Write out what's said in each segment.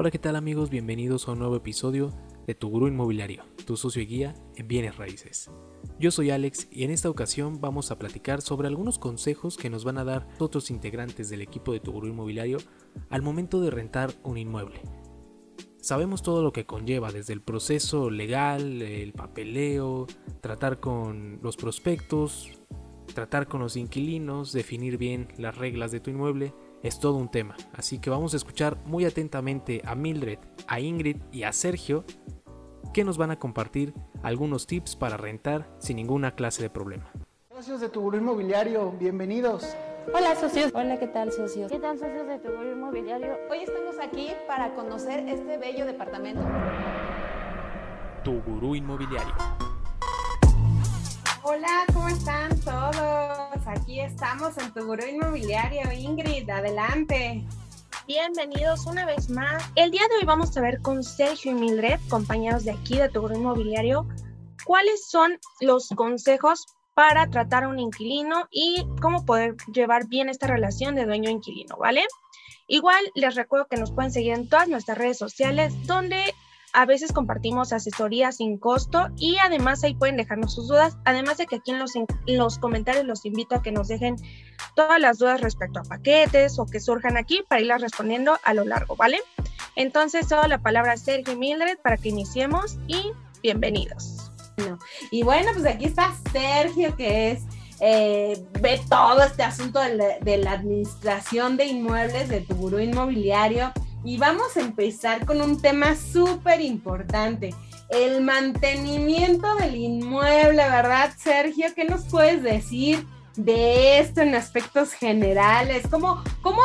Hola, ¿qué tal amigos? Bienvenidos a un nuevo episodio de Tu Gurú Inmobiliario, tu socio y guía en bienes raíces. Yo soy Alex y en esta ocasión vamos a platicar sobre algunos consejos que nos van a dar otros integrantes del equipo de Tu Gurú Inmobiliario al momento de rentar un inmueble. Sabemos todo lo que conlleva, desde el proceso legal, el papeleo, tratar con los prospectos, tratar con los inquilinos, definir bien las reglas de tu inmueble. Es todo un tema, así que vamos a escuchar muy atentamente a Mildred, a Ingrid y a Sergio, que nos van a compartir algunos tips para rentar sin ninguna clase de problema. Socios de Tu Gurú Inmobiliario, bienvenidos. Hola socios. Hola, ¿qué tal socios? ¿Qué tal socios de Tu Gurú Inmobiliario? Hoy estamos aquí para conocer este bello departamento. Tu Gurú Inmobiliario. Hola, ¿cómo están todos? Aquí estamos en Tu Gurú Inmobiliario. Ingrid, adelante. Bienvenidos una vez más. El día de hoy vamos a ver con Sergio y Mildred, compañeros de aquí de Tu Gurú Inmobiliario, cuáles son los consejos para tratar a un inquilino y cómo poder llevar bien esta relación de dueño-inquilino, ¿vale? Igual les recuerdo que nos pueden seguir en todas nuestras redes sociales, donde a veces compartimos asesoría sin costo y además ahí pueden dejarnos sus dudas, además de que aquí en los comentarios los invito a que nos dejen todas las dudas respecto a paquetes o que surjan aquí para irlas respondiendo a lo largo, ¿vale? Entonces, toda la palabra a Sergio y Mildred para que iniciemos y bienvenidos. Y bueno, pues aquí está Sergio, que es ve todo este asunto de la administración de inmuebles de Tu Gurú Inmobiliario. Y vamos a empezar con un tema súper importante, el mantenimiento del inmueble, ¿verdad, Sergio? ¿Qué nos puedes decir de esto en aspectos generales? ¿Cómo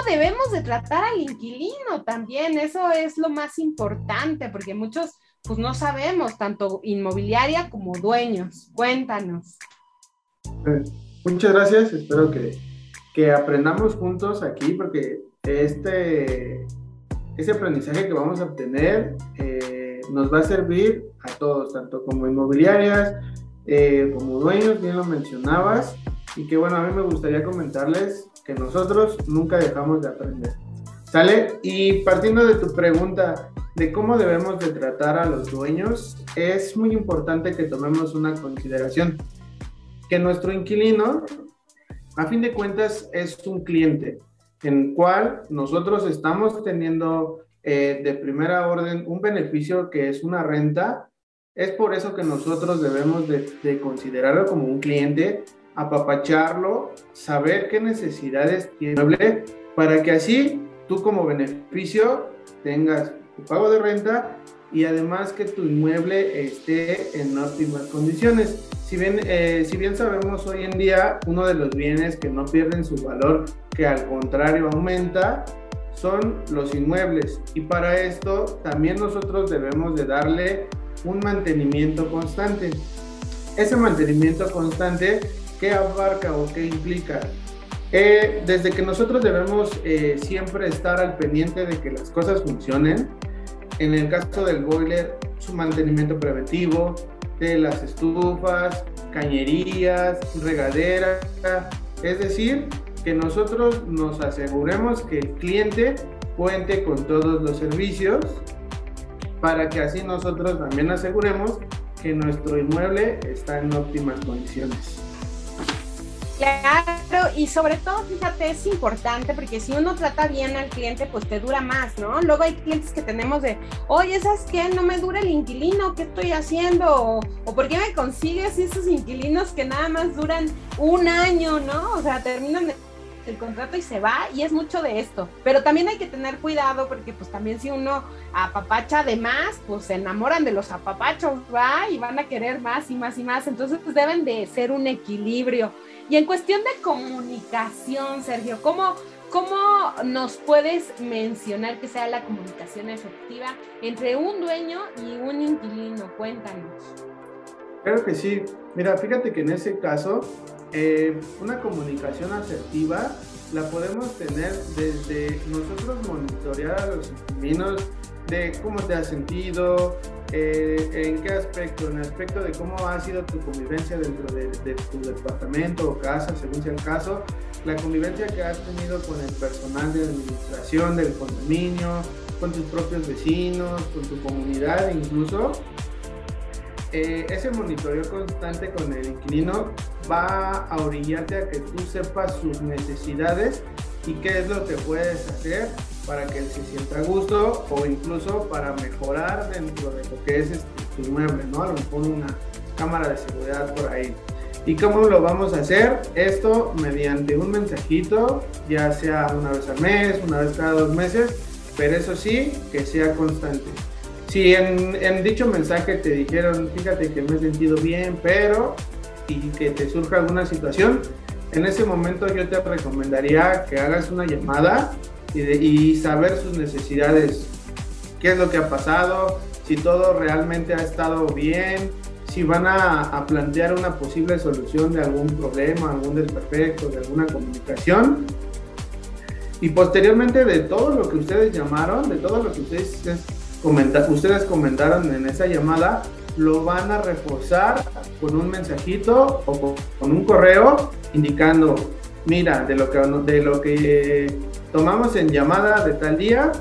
debemos de tratar al inquilino también? Eso es lo más importante, porque muchos pues no sabemos, tanto inmobiliaria como dueños. Cuéntanos. Muchas gracias, espero que aprendamos juntos aquí, porque ese aprendizaje que vamos a obtener nos va a servir a todos, tanto como inmobiliarias, como dueños, bien lo mencionabas, y que bueno, a mí me gustaría comentarles que nosotros nunca dejamos de aprender, ¿sale? Y partiendo de tu pregunta de cómo debemos de tratar a los dueños, es muy importante que tomemos una consideración, que nuestro inquilino, a fin de cuentas, es un cliente, en cual nosotros estamos teniendo de primera orden un beneficio que es una renta. Es por eso que nosotros debemos de considerarlo como un cliente, apapacharlo, saber qué necesidades tiene, para que así tú como beneficio tengas tu pago de renta y además que tu inmueble esté en óptimas condiciones. Si bien sabemos hoy en día, uno de los bienes que no pierden su valor, que al contrario aumenta, son los inmuebles. Y para esto también nosotros debemos de darle un mantenimiento constante. Ese mantenimiento constante, ¿qué abarca o qué implica? Desde que nosotros debemos siempre estar al pendiente de que las cosas funcionen. En el caso del boiler, su mantenimiento preventivo, de las estufas, cañerías, regadera, es decir, que nosotros nos aseguremos que el cliente cuente con todos los servicios para que así nosotros también aseguremos que nuestro inmueble está en óptimas condiciones. Claro, y sobre todo, fíjate, es importante porque si uno trata bien al cliente, pues te dura más, ¿no? Luego hay clientes que tenemos de, oye, ¿sabes qué? No me dura el inquilino, ¿qué estoy haciendo? O ¿por qué me consigues esos inquilinos que nada más duran un año, ¿no? O sea, terminan el contrato y se va, y es mucho de esto. Pero también hay que tener cuidado porque pues también si uno apapacha de más, pues se enamoran de los apapachos, ¿va? Y van a querer más y más y más. Entonces pues deben de ser un equilibrio. Y en cuestión de comunicación, Sergio, ¿cómo nos puedes mencionar que sea la comunicación efectiva entre un dueño y un inquilino? Cuéntanos. Claro que sí. Mira, fíjate que en ese caso, una comunicación asertiva la podemos tener desde nosotros monitorear a los inquilinos de cómo te has sentido, en qué aspecto, en el aspecto de cómo ha sido tu convivencia dentro de tu departamento o casa, según sea el caso, la convivencia que has tenido con el personal de administración, del condominio, con tus propios vecinos, con tu comunidad incluso. Ese monitoreo constante con el inquilino va a orillarte a que tú sepas sus necesidades y qué es lo que puedes hacer para que él se sienta a gusto o incluso para mejorar dentro de lo que es tu inmueble, ¿no? A lo mejor una cámara de seguridad por ahí. ¿Y cómo lo vamos a hacer? Esto mediante un mensajito, ya sea una vez al mes, una vez cada 2 meses, pero eso sí, que sea constante. Si en dicho mensaje te dijeron, fíjate que me he sentido bien, pero, y que te surja alguna situación, en ese momento yo te recomendaría que hagas una llamada y saber sus necesidades, qué es lo que ha pasado, si todo realmente ha estado bien, si van a plantear una posible solución de algún problema, algún desperfecto, de alguna comunicación. Y posteriormente de todo lo que ustedes llamaron, de todo lo que ustedes comentaron en esa llamada, lo van a reforzar con un mensajito o con un correo indicando, mira, de lo que tomamos en llamada de tal día,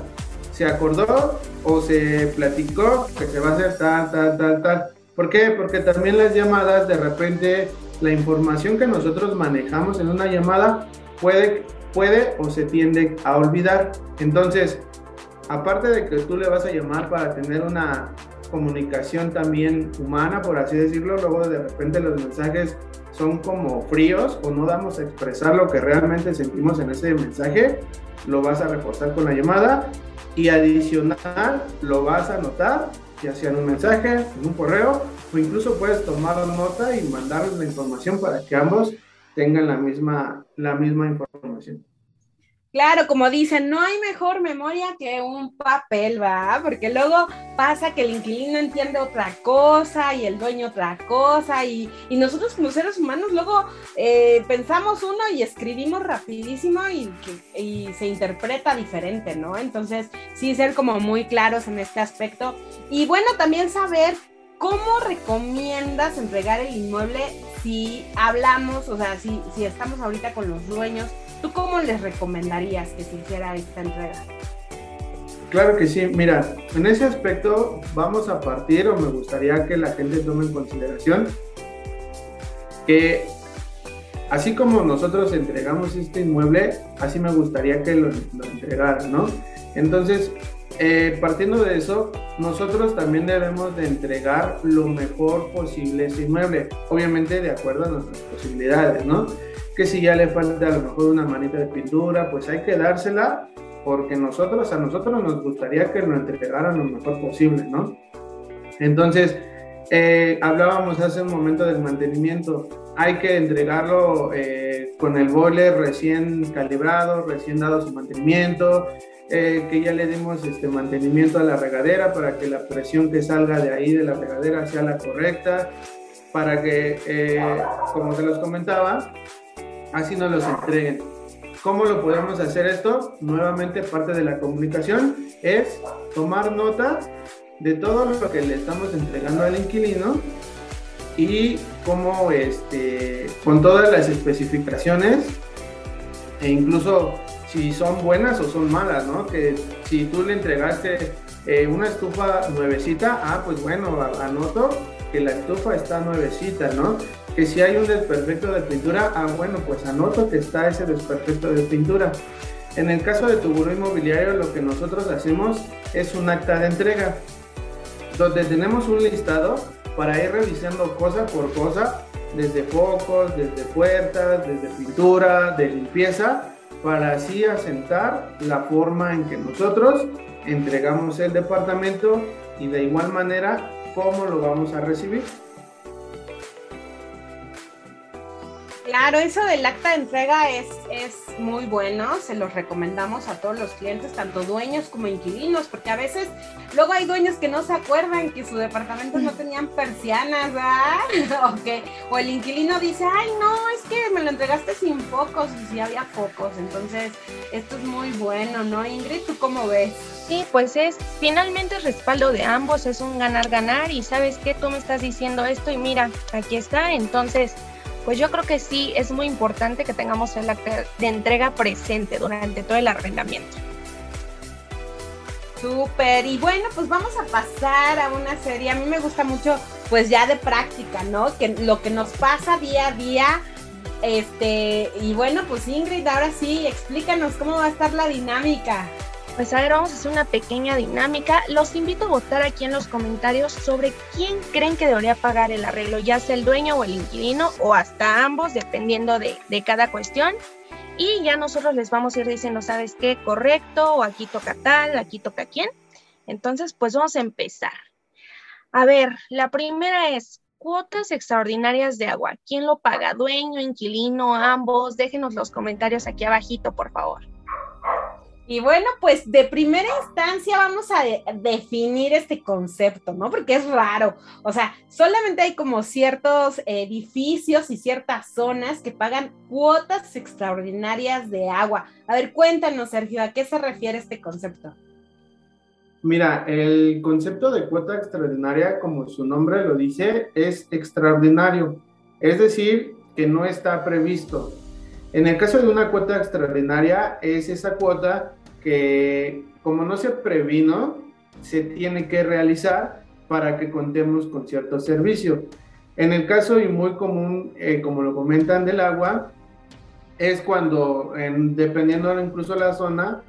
se acordó o se platicó que se va a hacer tal, tal, tal, tal. ¿Por qué? Porque también las llamadas, de repente, la información que nosotros manejamos en una llamada puede o se tiende a olvidar. Entonces, aparte de que tú le vas a llamar para tener una comunicación también humana, por así decirlo, luego de repente los mensajes son como fríos o no damos a expresar lo que realmente sentimos en ese mensaje, lo vas a reforzar con la llamada y adicional lo vas a anotar, ya sea en un mensaje, en un correo o incluso puedes tomar nota y mandarles la información para que ambos tengan la misma información. Claro, como dicen, no hay mejor memoria que un papel, ¿va? Porque luego pasa que el inquilino entiende otra cosa y el dueño otra cosa y nosotros como seres humanos luego pensamos uno y escribimos rapidísimo y se interpreta diferente, ¿no? Entonces sí ser como muy claros en este aspecto y bueno, también saber cómo recomiendas entregar el inmueble si hablamos, o sea, si estamos ahorita con los dueños. ¿Tú cómo les recomendarías que se hiciera esta entrega? Claro que sí. Mira, en ese aspecto vamos a partir, o me gustaría que la gente tome en consideración que así como nosotros entregamos este inmueble, así me gustaría que lo entregaran, ¿no? Entonces, partiendo de eso, nosotros también debemos de entregar lo mejor posible ese inmueble, obviamente de acuerdo a nuestras posibilidades, ¿no? Que si ya le falta a lo mejor una manita de pintura, pues hay que dársela porque a nosotros nos gustaría que lo entregaran lo mejor posible, ¿no? Entonces, hablábamos hace un momento del mantenimiento. Hay que entregarlo con el boiler recién calibrado, recién dado su mantenimiento, que ya le dimos mantenimiento a la regadera para que la presión que salga de ahí de la regadera sea la correcta, para que, como se los comentaba, así nos los entreguen. ¿Cómo lo podemos hacer esto? Nuevamente parte de la comunicación es tomar nota de todo lo que le estamos entregando al inquilino y cómo con todas las especificaciones e incluso si son buenas o son malas, ¿no? Que si tú le entregaste una estufa nuevecita, pues bueno, anoto que la estufa está nuevecita, ¿no? Que si hay un desperfecto de pintura, bueno, pues anoto que está ese desperfecto de pintura. En el caso de Tu Gurú Inmobiliario, lo que nosotros hacemos es un acta de entrega, donde tenemos un listado para ir revisando cosa por cosa, desde focos, desde puertas, desde pintura, de limpieza, para así asentar la forma en que nosotros entregamos el departamento y de igual manera cómo lo vamos a recibir. Claro, eso del acta de entrega es muy bueno, se los recomendamos a todos los clientes, tanto dueños como inquilinos, porque a veces luego hay dueños que no se acuerdan que su departamento no tenían persianas, ¿verdad? O el inquilino dice, ay no, es que me lo entregaste sin focos, y sí había focos, entonces esto es muy bueno, ¿no, Ingrid? ¿Tú cómo ves? Sí, pues finalmente el respaldo de ambos es un ganar-ganar y ¿sabes qué? Tú me estás diciendo esto y mira, aquí está, entonces pues yo creo que sí es muy importante que tengamos el acta de entrega presente durante todo el arrendamiento. Súper, y bueno, pues vamos a pasar a una serie, a mí me gusta mucho, pues ya de práctica, ¿no? Que lo que nos pasa día a día, y bueno, pues Ingrid, ahora sí, explícanos cómo va a estar la dinámica. Pues a ver, vamos a hacer una pequeña dinámica. Los invito a votar aquí en los comentarios sobre quién creen que debería pagar el arreglo, ya sea el dueño o el inquilino, o hasta ambos, dependiendo de cada cuestión. Y ya nosotros les vamos a ir diciendo, ¿sabes qué? Correcto, o aquí toca tal, aquí toca quién. Entonces, pues vamos a empezar. A ver, la primera es cuotas extraordinarias de agua. ¿Quién lo paga? ¿Dueño, inquilino, ambos? Déjenos los comentarios aquí abajito, por favor. Y bueno, pues de primera instancia vamos a definir este concepto, ¿no? Porque es raro, o sea, solamente hay como ciertos edificios y ciertas zonas que pagan cuotas extraordinarias de agua. A ver, cuéntanos, Sergio, ¿a qué se refiere este concepto? Mira, el concepto de cuota extraordinaria, como su nombre lo dice, es extraordinario, es decir, que no está previsto. En el caso de una cuota extraordinaria, es esa cuota que, como no se previno, se tiene que realizar para que contemos con cierto servicio. En el caso, y muy común, como lo comentan, del agua, es cuando, dependiendo incluso la zona,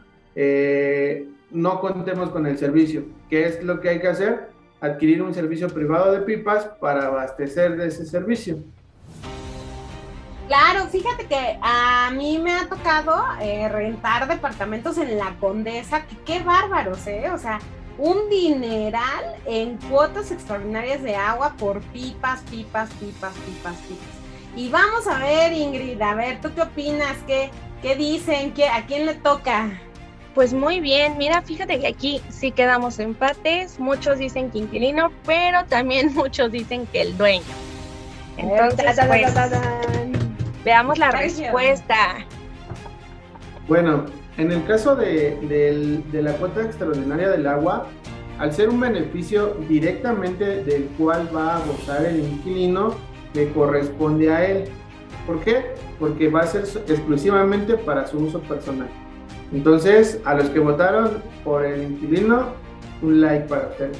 no contemos con el servicio. ¿Qué es lo que hay que hacer? Adquirir un servicio privado de pipas para abastecer de ese servicio. Claro, fíjate que a mí me ha tocado rentar departamentos en la Condesa, que qué bárbaros, ¿eh? O sea, un dineral en cuotas extraordinarias de agua por pipas. Y vamos a ver, Ingrid, a ver, ¿tú qué opinas? ¿Qué dicen? ¿A quién le toca? Pues muy bien, mira, fíjate que aquí sí quedamos empates, muchos dicen que inquilino, pero también muchos dicen que el dueño. Entonces, veamos la respuesta. Bueno, en el caso de la cuota extraordinaria del agua, al ser un beneficio directamente del cual va a gozar el inquilino, le corresponde a él. ¿Por qué? Porque va a ser exclusivamente para su uso personal. Entonces, a los que votaron por el inquilino, un like para ustedes.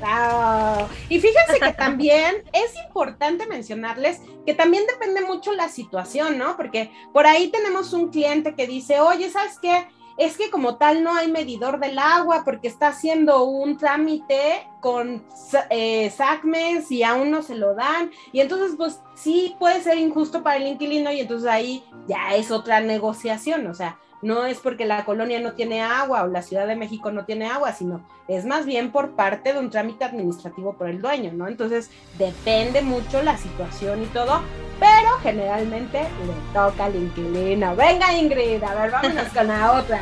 Wow. Y fíjense que también es importante mencionarles que también depende mucho la situación, ¿no? Porque por ahí tenemos un cliente que dice, oye, ¿sabes qué? Es que como tal no hay medidor del agua porque está haciendo un trámite con Sacmex y aún no se lo dan. Y entonces, pues sí puede ser injusto para el inquilino y entonces ahí ya es otra negociación, o sea, no es porque la colonia no tiene agua o la Ciudad de México no tiene agua, sino es más bien por parte de un trámite administrativo por el dueño, ¿no? Entonces depende mucho la situación y todo, pero generalmente le toca al inquilino. Venga, Ingrid, a ver, vámonos con la otra.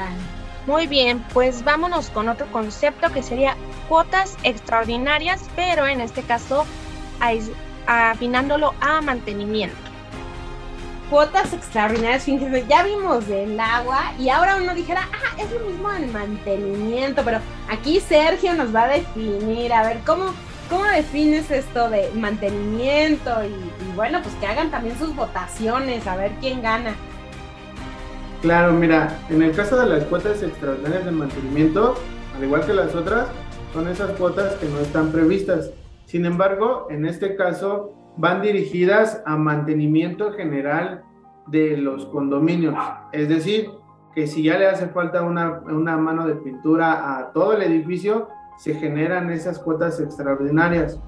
Muy bien, pues vámonos con otro concepto que sería cuotas extraordinarias, pero en este caso afinándolo a mantenimiento. Cuotas extraordinarias, fíjense, ya vimos del agua y ahora uno dijera, ah, es lo mismo el mantenimiento, pero aquí Sergio nos va a definir, a ver, ¿cómo defines esto de mantenimiento? Y bueno, pues que hagan también sus votaciones, a ver quién gana. Claro, mira, en el caso de las cuotas extraordinarias de mantenimiento, al igual que las otras, son esas cuotas que no están previstas. Sin embargo, en este caso van dirigidas a mantenimiento general de los condominios, es decir, que si ya le hace falta una mano de pintura a todo el edificio, se generan esas cuotas extraordinarias.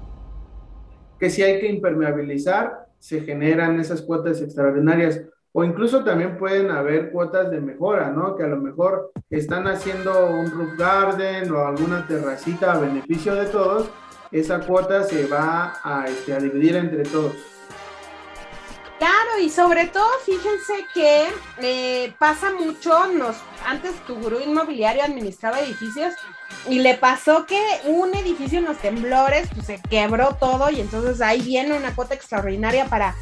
Que si hay que impermeabilizar, se generan esas cuotas extraordinarias, o incluso también pueden haber cuotas de mejora, ¿no? Que a lo mejor están haciendo un roof garden o alguna terracita a beneficio de todos. Esa cuota se va a dividir entre todos. Claro, y sobre todo, fíjense que pasa mucho, antes Tu Gurú Inmobiliario administraba edificios y le pasó que un edificio en los temblores pues, se quebró todo y entonces ahí viene una cuota extraordinaria para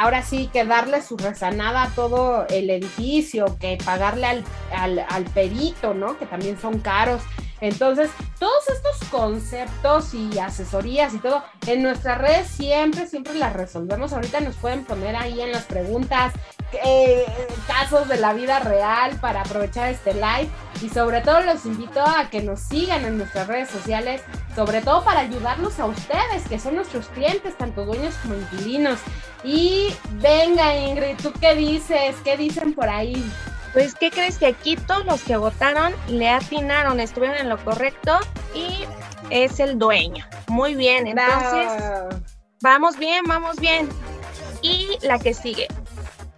ahora sí que darle su rezanada a todo el edificio, que pagarle al perito, ¿no? Que también son caros. Entonces, todos estos conceptos y asesorías y todo, en nuestras redes siempre las resolvemos. Ahorita nos pueden poner ahí en las preguntas casos de la vida real para aprovechar este live, y sobre todo los invito a que nos sigan en nuestras redes sociales, sobre todo para ayudarlos a ustedes, que son nuestros clientes, tanto dueños como inquilinos. Y venga, Ingrid, ¿tú qué dices? ¿Qué dicen por ahí? Pues, ¿qué crees? Que aquí todos los que votaron le atinaron, estuvieron en lo correcto y es el dueño. Muy bien, entonces, vamos bien. Y la que sigue,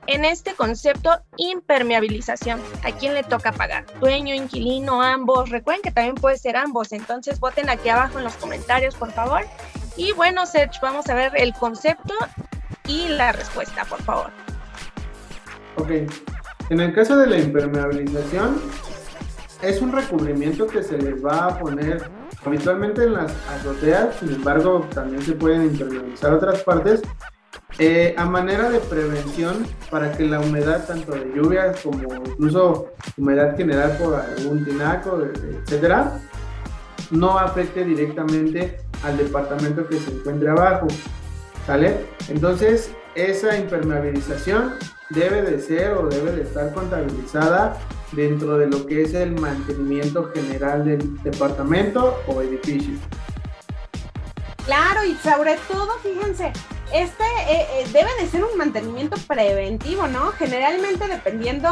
en este concepto, impermeabilización. ¿A quién le toca pagar? Dueño, inquilino, ambos. Recuerden que también puede ser ambos, entonces voten aquí abajo en los comentarios, por favor. Y bueno, Serge, vamos a ver el concepto y la respuesta, por favor. Ok. En el caso de la impermeabilización, es un recubrimiento que se les va a poner habitualmente en las azoteas, sin embargo también se pueden impermeabilizar otras partes, a manera de prevención para que la humedad, tanto de lluvias como incluso humedad generada por algún tinaco, etcétera, no afecte directamente al departamento que se encuentre abajo, ¿sale? Entonces, esa impermeabilización debe de ser o debe de estar contabilizada dentro de lo que es el mantenimiento general del departamento o edificio. Claro, y sobre todo, fíjense, debe de ser un mantenimiento preventivo, ¿no? Generalmente, dependiendo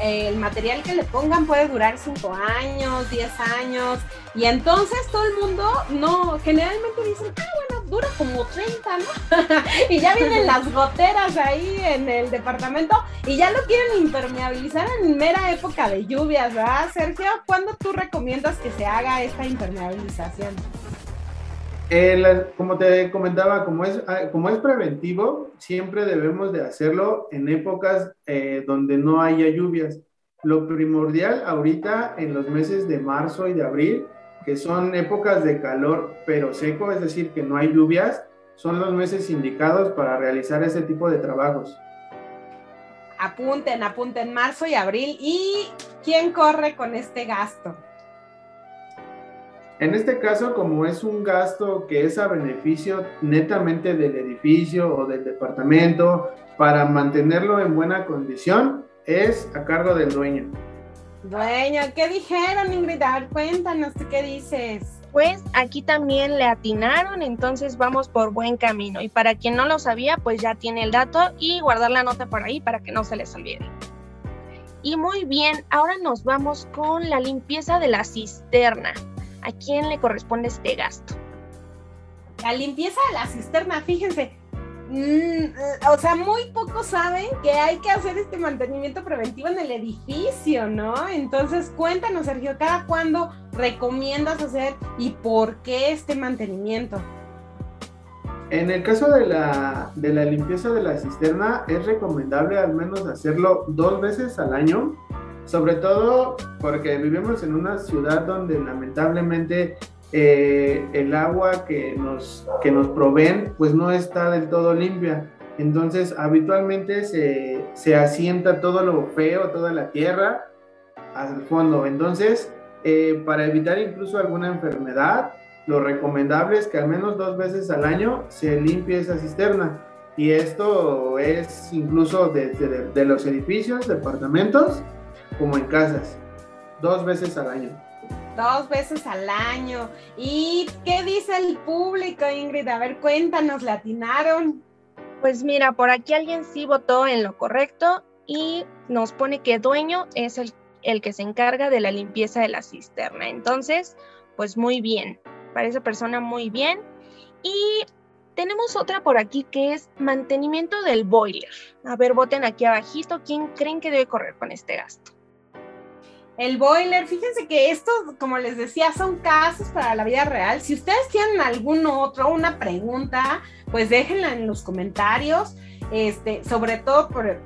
el material que le pongan, puede durar 5 años, 10 años, y entonces todo el mundo, no, generalmente dicen, ah, bueno, dura como 30, ¿no? Y ya vienen las goteras ahí en el departamento y ya lo quieren impermeabilizar en mera época de lluvias, ¿verdad, Sergio? ¿Cuándo tú recomiendas que se haga esta impermeabilización? Como te comentaba, como es preventivo, siempre debemos de hacerlo en épocas donde no haya lluvias. Lo primordial ahorita en los meses de marzo y de abril, que son épocas de calor pero seco, es decir, que no hay lluvias, son los meses indicados para realizar ese tipo de trabajos. Apunten, marzo y abril. ¿Y quién corre con este gasto? En este caso, como es un gasto que es a beneficio netamente del edificio o del departamento, para mantenerlo en buena condición, es a cargo del dueño. Dueño, ¿qué dijeron, Ingrid? A ver, cuéntanos, ¿tú qué dices? Pues aquí también le atinaron, entonces vamos por buen camino. Y para quien no lo sabía, pues ya tiene el dato y guardar la nota por ahí para que no se les olvide. Y muy bien, ahora nos vamos con la limpieza de la cisterna. ¿A quién le corresponde este gasto? La limpieza de la cisterna, fíjense, o sea, muy pocos saben que hay que hacer este mantenimiento preventivo en el edificio, ¿no? Entonces, cuéntanos, Sergio, ¿cada cuándo recomiendas hacer y por qué este mantenimiento? En el caso de la limpieza de la cisterna, es recomendable al menos hacerlo 2 veces al año, sobre todo porque vivimos en una ciudad donde lamentablemente el agua que nos proveen pues no está del todo limpia. Entonces habitualmente se asienta todo lo feo, toda la tierra al fondo. Entonces para evitar incluso alguna enfermedad, lo recomendable es que al menos 2 veces al año se limpie esa cisterna. Y esto es incluso desde los edificios, departamentos, como en casas, 2 veces al año. 2 veces al año. ¿Y qué dice el público, Ingrid? A ver, cuéntanos, ¿le atinaron? Pues mira, por aquí alguien sí votó en lo correcto y nos pone que dueño es el que se encarga de la limpieza de la cisterna. Entonces, pues muy bien, para esa persona muy bien. Y tenemos otra por aquí que es mantenimiento del boiler. A ver, voten aquí abajito, ¿quién creen que debe correr con este gasto? El boiler, fíjense que estos, como les decía, son casos para la vida real. Si ustedes tienen algún otro, una pregunta, pues déjenla en los comentarios, sobre todo porque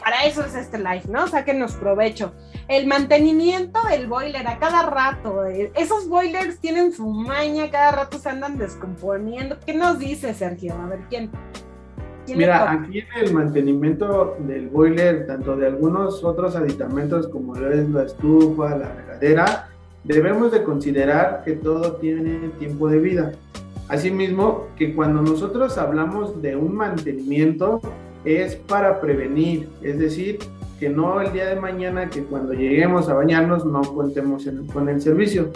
para eso es este live, ¿no? Sáquenos provecho. El mantenimiento del boiler a cada rato, esos boilers tienen su maña, cada rato se andan descomponiendo. ¿Qué nos dice, Sergio? A ver, ¿Quién Mira, aquí en el mantenimiento del boiler, tanto de algunos otros aditamentos como lo es la estufa, la regadera, debemos de considerar que todo tiene tiempo de vida. Asimismo, que cuando nosotros hablamos de un mantenimiento es para prevenir, es decir, que no el día de mañana que cuando lleguemos a bañarnos no contemos con el servicio.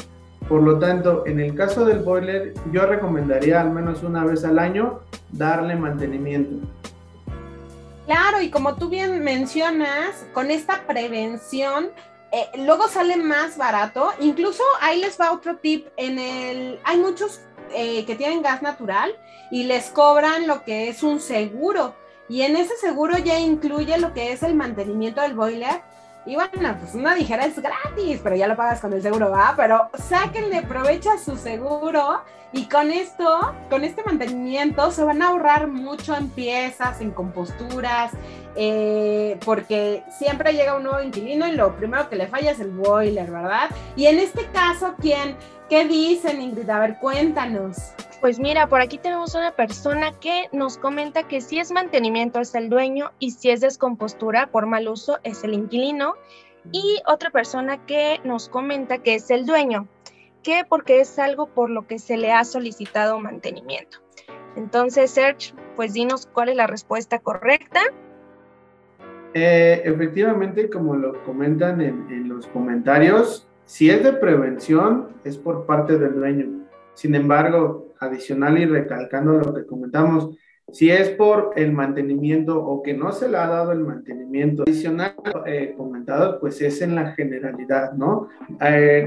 Por lo tanto, en el caso del boiler, yo recomendaría al menos una vez al año darle mantenimiento. Claro, y como tú bien mencionas, con esta prevención, luego sale más barato. Incluso ahí les va otro tip. Hay muchos que tienen gas natural y les cobran lo que es un seguro. Y en ese seguro ya incluye lo que es el mantenimiento del boiler. Y bueno, pues una dijera es gratis, pero ya lo pagas con el seguro, ¿va? Pero sáquenle provecho a su seguro y con esto, con este mantenimiento, se van a ahorrar mucho en piezas, en composturas, porque siempre llega un nuevo inquilino y lo primero que le falla es el boiler, ¿verdad? Y en este caso, ¿qué dicen, Ingrid? A ver, cuéntanos. Pues mira, por aquí tenemos una persona que nos comenta que si es mantenimiento es el dueño y si es descompostura por mal uso es el inquilino, y otra persona que nos comenta que es el dueño, que porque es algo por lo que se le ha solicitado mantenimiento. Entonces, Serge, pues dinos cuál es la respuesta correcta. Efectivamente, como lo comentan en los comentarios, si es de prevención es por parte del dueño. Sin embargo, adicional y recalcando lo que comentamos, si es por el mantenimiento o que no se le ha dado el mantenimiento adicional comentado, pues es en la generalidad, ¿no?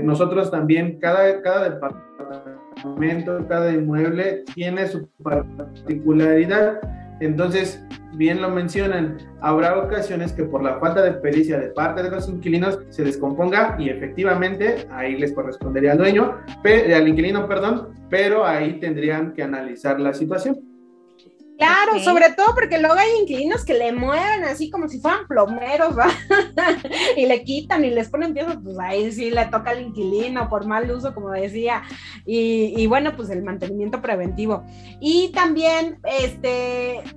Nosotros también, cada departamento, cada inmueble tiene su particularidad. Entonces, bien lo mencionan, habrá ocasiones que por la falta de pericia de parte de los inquilinos se descomponga y efectivamente ahí les correspondería al dueño, al inquilino, perdón, pero ahí tendrían que analizar la situación. Claro, okay. Sobre todo porque luego hay inquilinos que le mueven así como si fueran plomeros, ¿va? Y le quitan y les ponen piezas, pues ahí sí le toca al inquilino por mal uso, como decía, y bueno, pues el mantenimiento preventivo. Y también,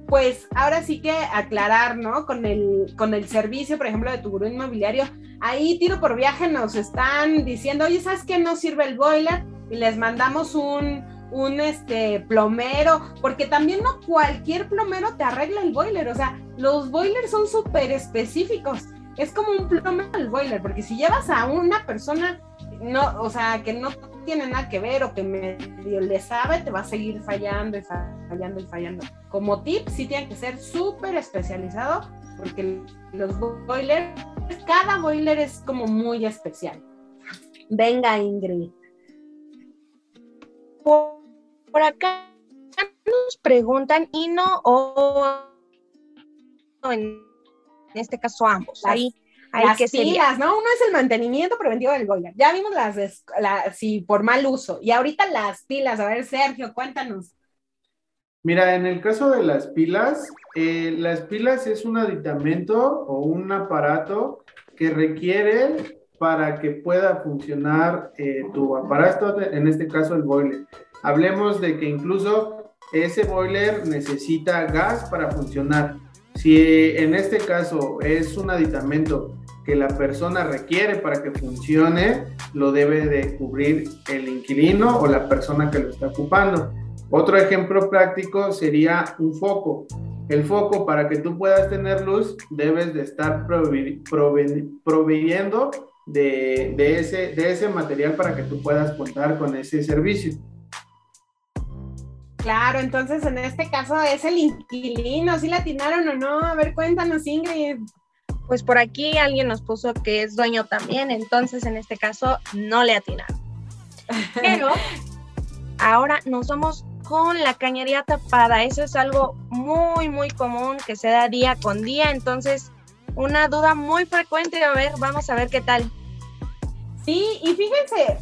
pues ahora sí que aclarar, ¿no? Con el servicio, por ejemplo, de Tu Gurú Inmobiliario, ahí tiro por viaje nos están diciendo, oye, ¿sabes qué? No sirve el boiler y les mandamos un plomero, porque también no cualquier plomero te arregla el boiler, o sea, los boilers son súper específicos, es como un plomero el boiler, porque si llevas a una persona, no, o sea, que no tiene nada que ver o que medio le sabe, te va a seguir fallando y fallando y fallando. Como tip, sí tienen que ser súper especializado, porque los boilers, cada boiler es como muy especial. Venga, Ingrid. Por acá nos preguntan Ino o en este caso ambos. Las que pilas, ¿no? Uno es el mantenimiento preventivo del boiler. Ya vimos las por mal uso. Y ahorita las pilas. A ver, Sergio, cuéntanos. Mira, en el caso de las pilas es un aditamento o un aparato que requiere para que pueda funcionar tu aparato, en este caso el boiler. Hablemos de que incluso ese boiler necesita gas para funcionar. Si en este caso es un aditamento que la persona requiere para que funcione, lo debe de cubrir el inquilino o la persona que lo está ocupando. Otro ejemplo práctico sería un foco. El foco, para que tú puedas tener luz, debes de estar proveyendo de ese material para que tú puedas contar con ese servicio. Claro, entonces en este caso es el inquilino, ¿sí le atinaron o no? A ver, cuéntanos, Ingrid. Pues por aquí alguien nos puso que es dueño también, entonces en este caso no le atinaron. Pero ahora nos vamos con la cañería tapada, eso es algo muy, muy común que se da día con día, entonces una duda muy frecuente, a ver, vamos a ver qué tal. Sí, y fíjense,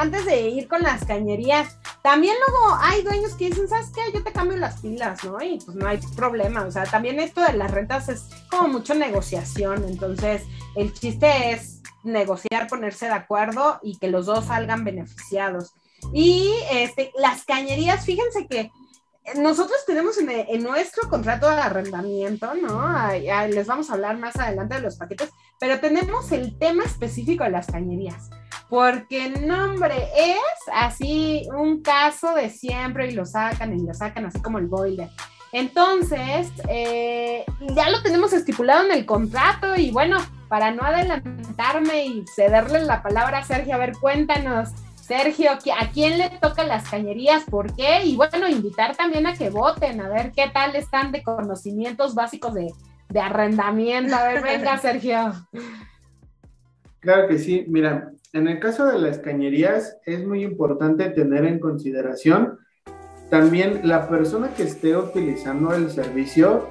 antes de ir con las cañerías, también luego hay dueños que dicen, ¿sabes qué? Yo te cambio las pilas, ¿no? Y pues no hay problema, o sea, también esto de las rentas es como mucha negociación, entonces el chiste es negociar, ponerse de acuerdo y que los dos salgan beneficiados. Y las cañerías, fíjense que nosotros tenemos en nuestro contrato de arrendamiento, ¿no? Les vamos a hablar más adelante de los paquetes, pero tenemos el tema específico de las cañerías. Porque el nombre es así un caso de siempre y lo sacan así como el boiler. Entonces, ya lo tenemos estipulado en el contrato y bueno, para no adelantarme y cederle la palabra a Sergio, a ver, cuéntanos, Sergio, ¿a quién le tocan las cañerías? ¿Por qué? Y bueno, invitar también a que voten, a ver qué tal están de conocimientos básicos de arrendamiento. A ver, venga, Sergio. Claro que sí. Mira, en el caso de las cañerías es muy importante tener en consideración también la persona que esté utilizando el servicio,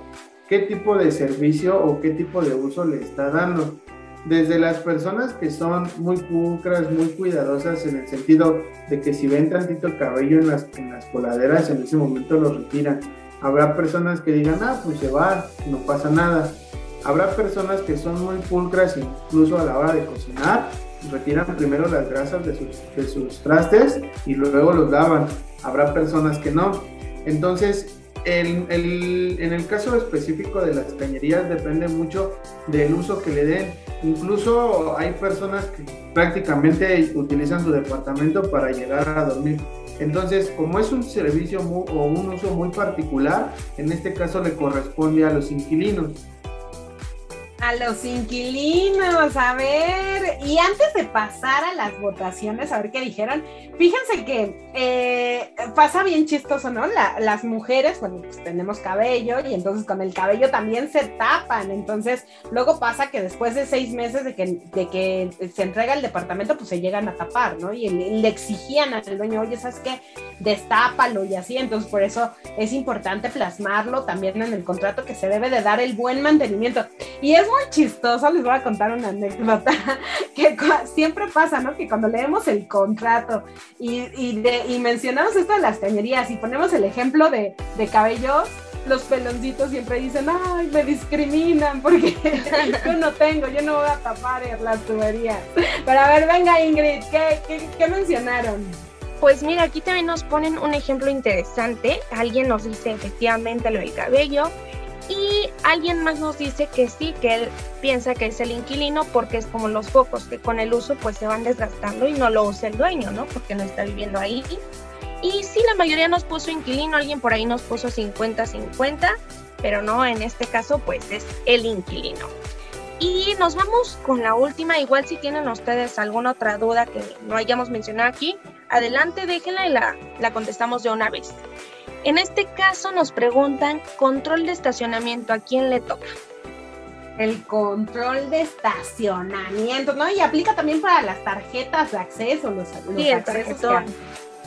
qué tipo de servicio o qué tipo de uso le está dando. Desde las personas que son muy pulcras, muy cuidadosas en el sentido de que si ven tantito cabello en las coladeras, en ese momento lo retiran. Habrá personas que digan, ah, pues se va, no pasa nada. Habrá personas que son muy pulcras, incluso a la hora de cocinar, retiran primero las grasas de sus trastes y luego los lavan. Habrá personas que no. Entonces, en el caso específico de las cañerías depende mucho del uso que le den. Incluso hay personas que prácticamente utilizan su departamento para llegar a dormir. Entonces, como es un servicio o un uso muy particular, en este caso le corresponde a los inquilinos. A los inquilinos, a ver, y antes de pasar a las votaciones, a ver qué dijeron, fíjense que pasa bien chistoso, ¿no? Las mujeres, bueno, pues tenemos cabello y entonces con el cabello también se tapan, entonces luego pasa que después de 6 meses de que se entrega el departamento, pues se llegan a tapar, ¿no? Y le exigían al dueño, oye, ¿sabes qué? Destápalo y así, entonces por eso es importante plasmarlo también en el contrato que se debe de dar el buen mantenimiento. Y es muy chistoso, les voy a contar una anécdota que siempre pasa, ¿no? Que cuando leemos el contrato y mencionamos esto de las cañerías y ponemos el ejemplo de cabellos, los peloncitos siempre dicen, ay, me discriminan porque yo no tengo, yo no voy a tapar las tuberías. Pero a ver, venga Ingrid, ¿qué mencionaron? Pues mira, aquí también nos ponen un ejemplo interesante. Alguien nos dice efectivamente lo del cabello y alguien más nos dice que sí, que él piensa que es el inquilino porque es como los focos que con el uso pues se van desgastando y no lo usa el dueño, ¿no? Porque no está viviendo ahí. Y sí, la mayoría nos puso inquilino, alguien por ahí nos puso 50-50, pero no, en este caso pues es el inquilino. Y nos vamos con la última, igual si tienen ustedes alguna otra duda que no hayamos mencionado aquí, adelante, déjenla y la contestamos de una vez. En este caso nos preguntan, control de estacionamiento, ¿a quién le toca? El control de estacionamiento, ¿no? Y aplica también para las tarjetas de acceso, los accesos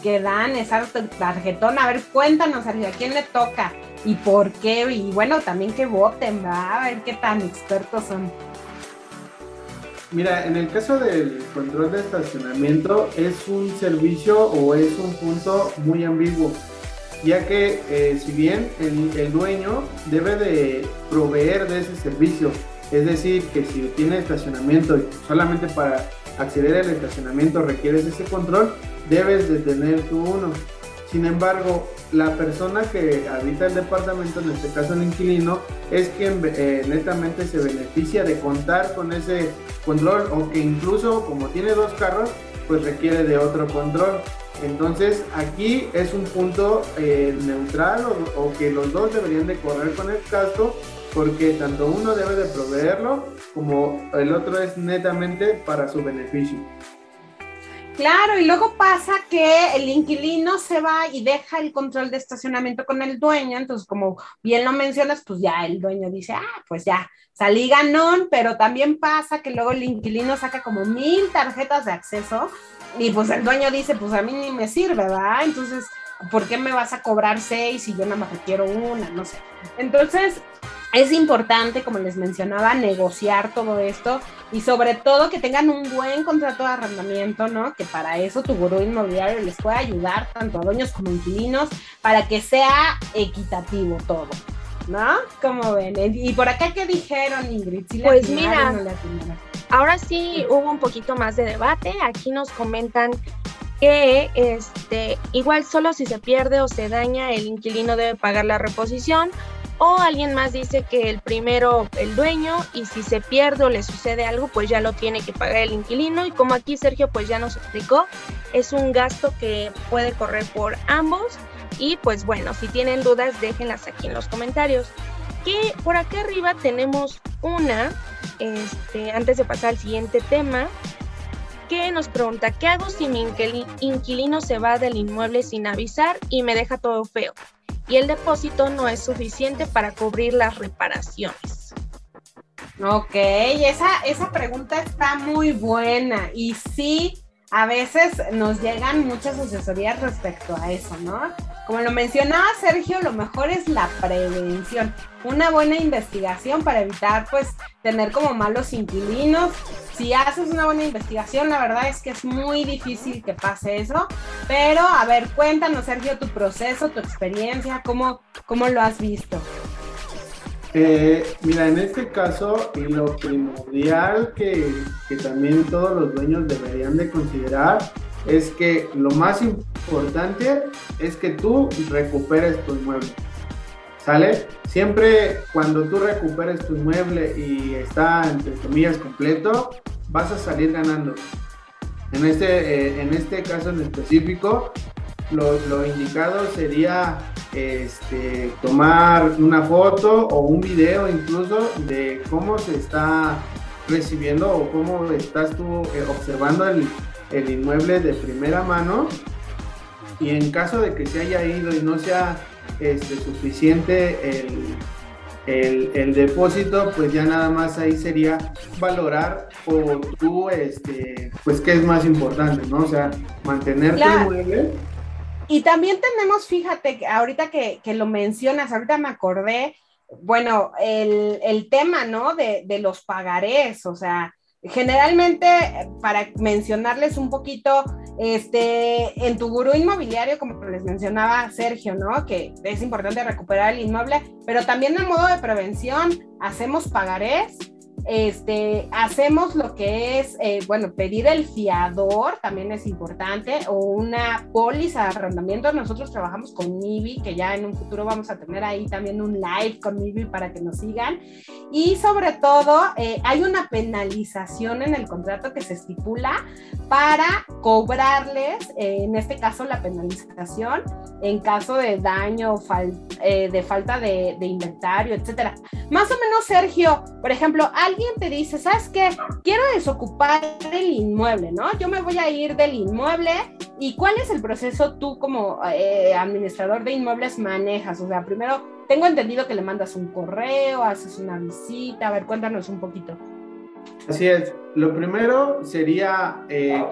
que dan, exacto, tarjetón. A ver, cuéntanos, Sergio, ¿a quién le toca? ¿Y por qué? Y bueno, también que voten, ¿va? A ver qué tan expertos son. Mira, en el caso del control de estacionamiento, es un servicio o es un punto muy ambiguo, ya que si bien el dueño debe de proveer de ese servicio, es decir, que si tiene estacionamiento y solamente para acceder al estacionamiento requieres ese control, debes de tener tu uno. Sin embargo, la persona que habita el departamento, en este caso el inquilino, es quien netamente se beneficia de contar con ese control, o que incluso como tiene 2 carros, pues requiere de otro control. Entonces aquí es un punto neutral o que los dos deberían de correr con el gasto, porque tanto uno debe de proveerlo como el otro es netamente para su beneficio. Claro, y luego pasa que el inquilino se va y deja el control de estacionamiento con el dueño, entonces como bien lo mencionas, pues ya el dueño dice, ah, pues ya, salí ganón, pero también pasa que luego el inquilino saca como 1000 tarjetas de acceso y pues el dueño dice, pues a mí ni me sirve, ¿verdad? Entonces, ¿por qué me vas a cobrar 6 si yo nada más quiero una? No sé. Entonces, es importante, como les mencionaba, negociar todo esto y sobre todo que tengan un buen contrato de arrendamiento, ¿no? Que para eso Tu Gurú Inmobiliario les puede ayudar tanto a dueños como inquilinos para que sea equitativo todo, ¿no? Como ven. Y por acá, ¿qué dijeron, Ingrid? ¿Sí pues mira, no ahora sí hubo un poquito más de debate. Aquí nos comentan que igual solo si se pierde o se daña el inquilino debe pagar la reposición, o alguien más dice que el primero el dueño, y si se pierde o le sucede algo, pues ya lo tiene que pagar el inquilino. Y como aquí Sergio pues ya nos explicó, es un gasto que puede correr por ambos. Y pues bueno, si tienen dudas, déjenlas aquí en los comentarios. Que por acá arriba tenemos una, antes de pasar al siguiente tema, que nos pregunta: ¿qué hago si mi inquilino se va del inmueble sin avisar y me deja todo feo y el depósito no es suficiente para cubrir las reparaciones? Ok, esa pregunta está muy buena, y sí, a veces nos llegan muchas asesorías respecto a eso, ¿no? Como lo mencionaba Sergio, lo mejor es la prevención, una buena investigación para evitar, pues, tener como malos inquilinos. Si haces una buena investigación, la verdad es que es muy difícil que pase eso. Pero, a ver, cuéntanos, Sergio, tu proceso, tu experiencia, ¿cómo lo has visto? Mira, en este caso, y lo primordial que también todos los dueños deberían de considerar, es que lo más importante es que tú recuperes tu inmueble, ¿sale? Siempre cuando tú recuperes tu inmueble y está, entre comillas, completo, vas a salir ganando. En este caso en específico, lo indicado sería tomar una foto o un video incluso de cómo se está recibiendo o cómo estás tú observando el inmueble de primera mano, y en caso de que se haya ido y no sea suficiente el depósito, pues ya nada más ahí sería valorar o tú pues qué es más importante, ¿no? O sea, mantener tu inmueble. Y también tenemos, fíjate, ahorita que lo mencionas, ahorita me acordé, bueno, el tema, ¿no? De los pagarés. O sea, generalmente, para mencionarles un poquito, en Tu Gurú Inmobiliario, como les mencionaba Sergio, ¿no? Que es importante recuperar el inmueble, pero también en modo de prevención hacemos pagarés, hacemos lo que es, pedir el fiador, también es importante, o una póliza de arrendamiento. Nosotros trabajamos con Mivi, que ya en un futuro vamos a tener ahí también un live con Mivi para que nos sigan. Y sobre todo, hay una penalización en el contrato que se estipula para cobrarles, en este caso la penalización en caso de daño, de falta de inventario, etcétera. Más o menos, Sergio, por ejemplo, alguien te dice: ¿sabes qué? Quiero desocupar el inmueble, ¿no? Yo me voy a ir del inmueble. ¿Y cuál es el proceso tú como administrador de inmuebles manejas? O sea, primero tengo entendido que le mandas un correo, haces una visita. A ver, cuéntanos un poquito. Así es. Lo primero sería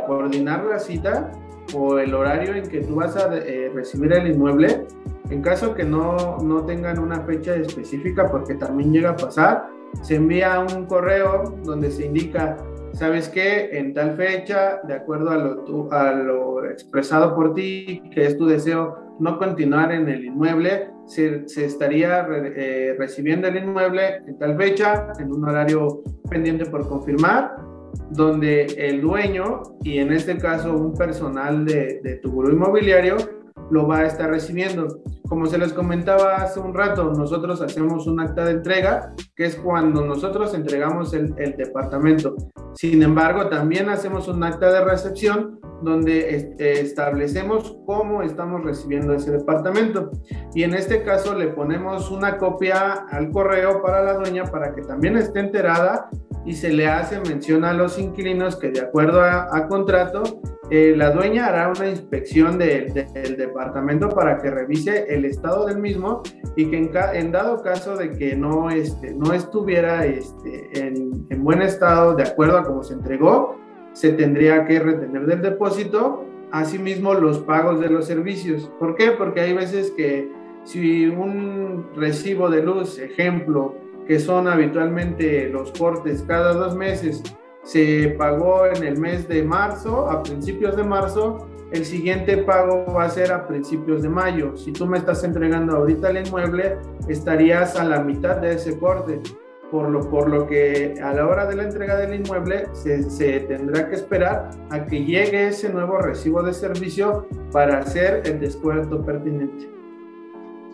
coordinar la cita o el horario en que tú vas a recibir el inmueble. En caso que no tengan una fecha específica, porque también llega a pasar, se envía un correo donde se indica: ¿sabes qué? En tal fecha, de acuerdo a lo expresado por ti, que es tu deseo no continuar en el inmueble, se estaría recibiendo el inmueble en tal fecha, en un horario pendiente por confirmar, donde el dueño, y en este caso un personal de Tu Gurú Inmobiliario, lo va a estar recibiendo. Como se les comentaba hace un rato, nosotros hacemos un acta de entrega, que es cuando nosotros entregamos el departamento. Sin embargo, también hacemos un acta de recepción, donde establecemos cómo estamos recibiendo ese departamento. Y en este caso le ponemos una copia al correo para la dueña, para que también esté enterada, y se le hace mención a los inquilinos que, de acuerdo a contrato, la dueña hará una inspección del departamento para que revise el estado del mismo, y que en dado caso de que no estuviera en buen estado, de acuerdo a cómo se entregó, se tendría que retener del depósito, asimismo los pagos de los servicios. ¿Por qué? Porque hay veces que si un recibo de luz, ejemplo, que son habitualmente los cortes cada 2 meses, se pagó en el mes de marzo, a principios de marzo, el siguiente pago va a ser a principios de mayo. Si tú me estás entregando ahorita el inmueble, estarías a la mitad de ese corte, por lo que a la hora de la entrega del inmueble se tendrá que esperar a que llegue ese nuevo recibo de servicio para hacer el descuento pertinente.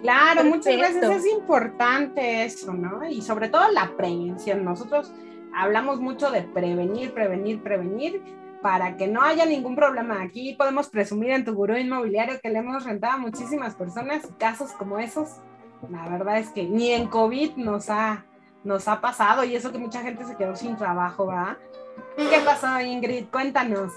Claro, perfecto. Muchas veces es importante eso, ¿no? Y sobre todo la prevención. Nosotros hablamos mucho de prevenir, para que no haya ningún problema. Aquí podemos presumir en Tu Gurú Inmobiliario que le hemos rentado a muchísimas personas casos como esos. La verdad es que ni en COVID nos ha pasado, y eso que mucha gente se quedó sin trabajo, ¿verdad? ¿Qué pasó, Ingrid? Cuéntanos.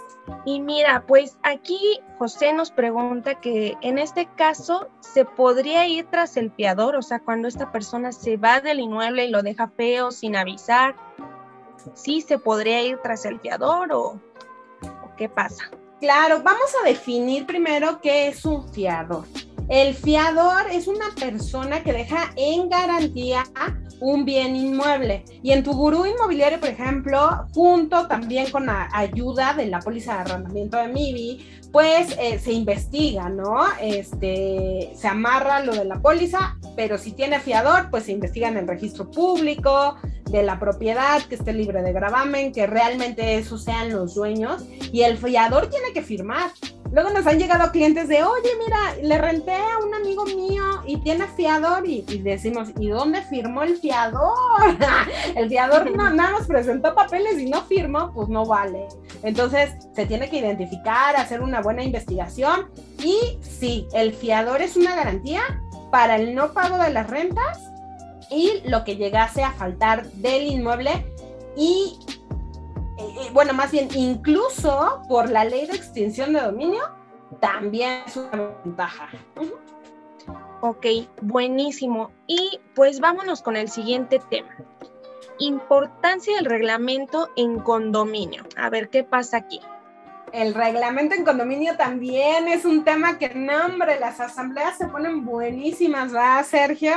Y mira, pues aquí José nos pregunta que en este caso se podría ir tras el fiador, o sea, cuando esta persona se va del inmueble y lo deja feo sin avisar, ¿sí se podría ir tras el fiador o qué pasa? Claro, vamos a definir primero qué es un fiador. El fiador es una persona que deja en garantía un bien inmueble. Y en Tu Gurú Inmobiliario, por ejemplo, junto también con la ayuda de la póliza de arrendamiento de Mivi, pues se investiga, ¿no? Se amarra lo de la póliza, pero si tiene fiador, pues se investiga en el registro público de la propiedad, que esté libre de gravamen, que realmente esos sean los dueños, y el fiador tiene que firmar. Luego nos han llegado clientes de, oye, mira, le renté a un amigo mío y tiene fiador, y decimos, ¿y dónde firmó el fiador? El fiador nada más presentó papeles y no firmó, pues no vale. Entonces se tiene que identificar, hacer una buena investigación, y sí, el fiador es una garantía para el no pago de las rentas y lo que llegase a faltar del inmueble. Y bueno, más bien, incluso por la ley de extinción de dominio, también es una ventaja. Ok, buenísimo. Y pues vámonos con el siguiente tema. Importancia del reglamento en condominio. A ver, ¿qué pasa aquí? El reglamento en condominio también es un tema que, no, hombre, las asambleas se ponen buenísimas, ¿va, Sergio?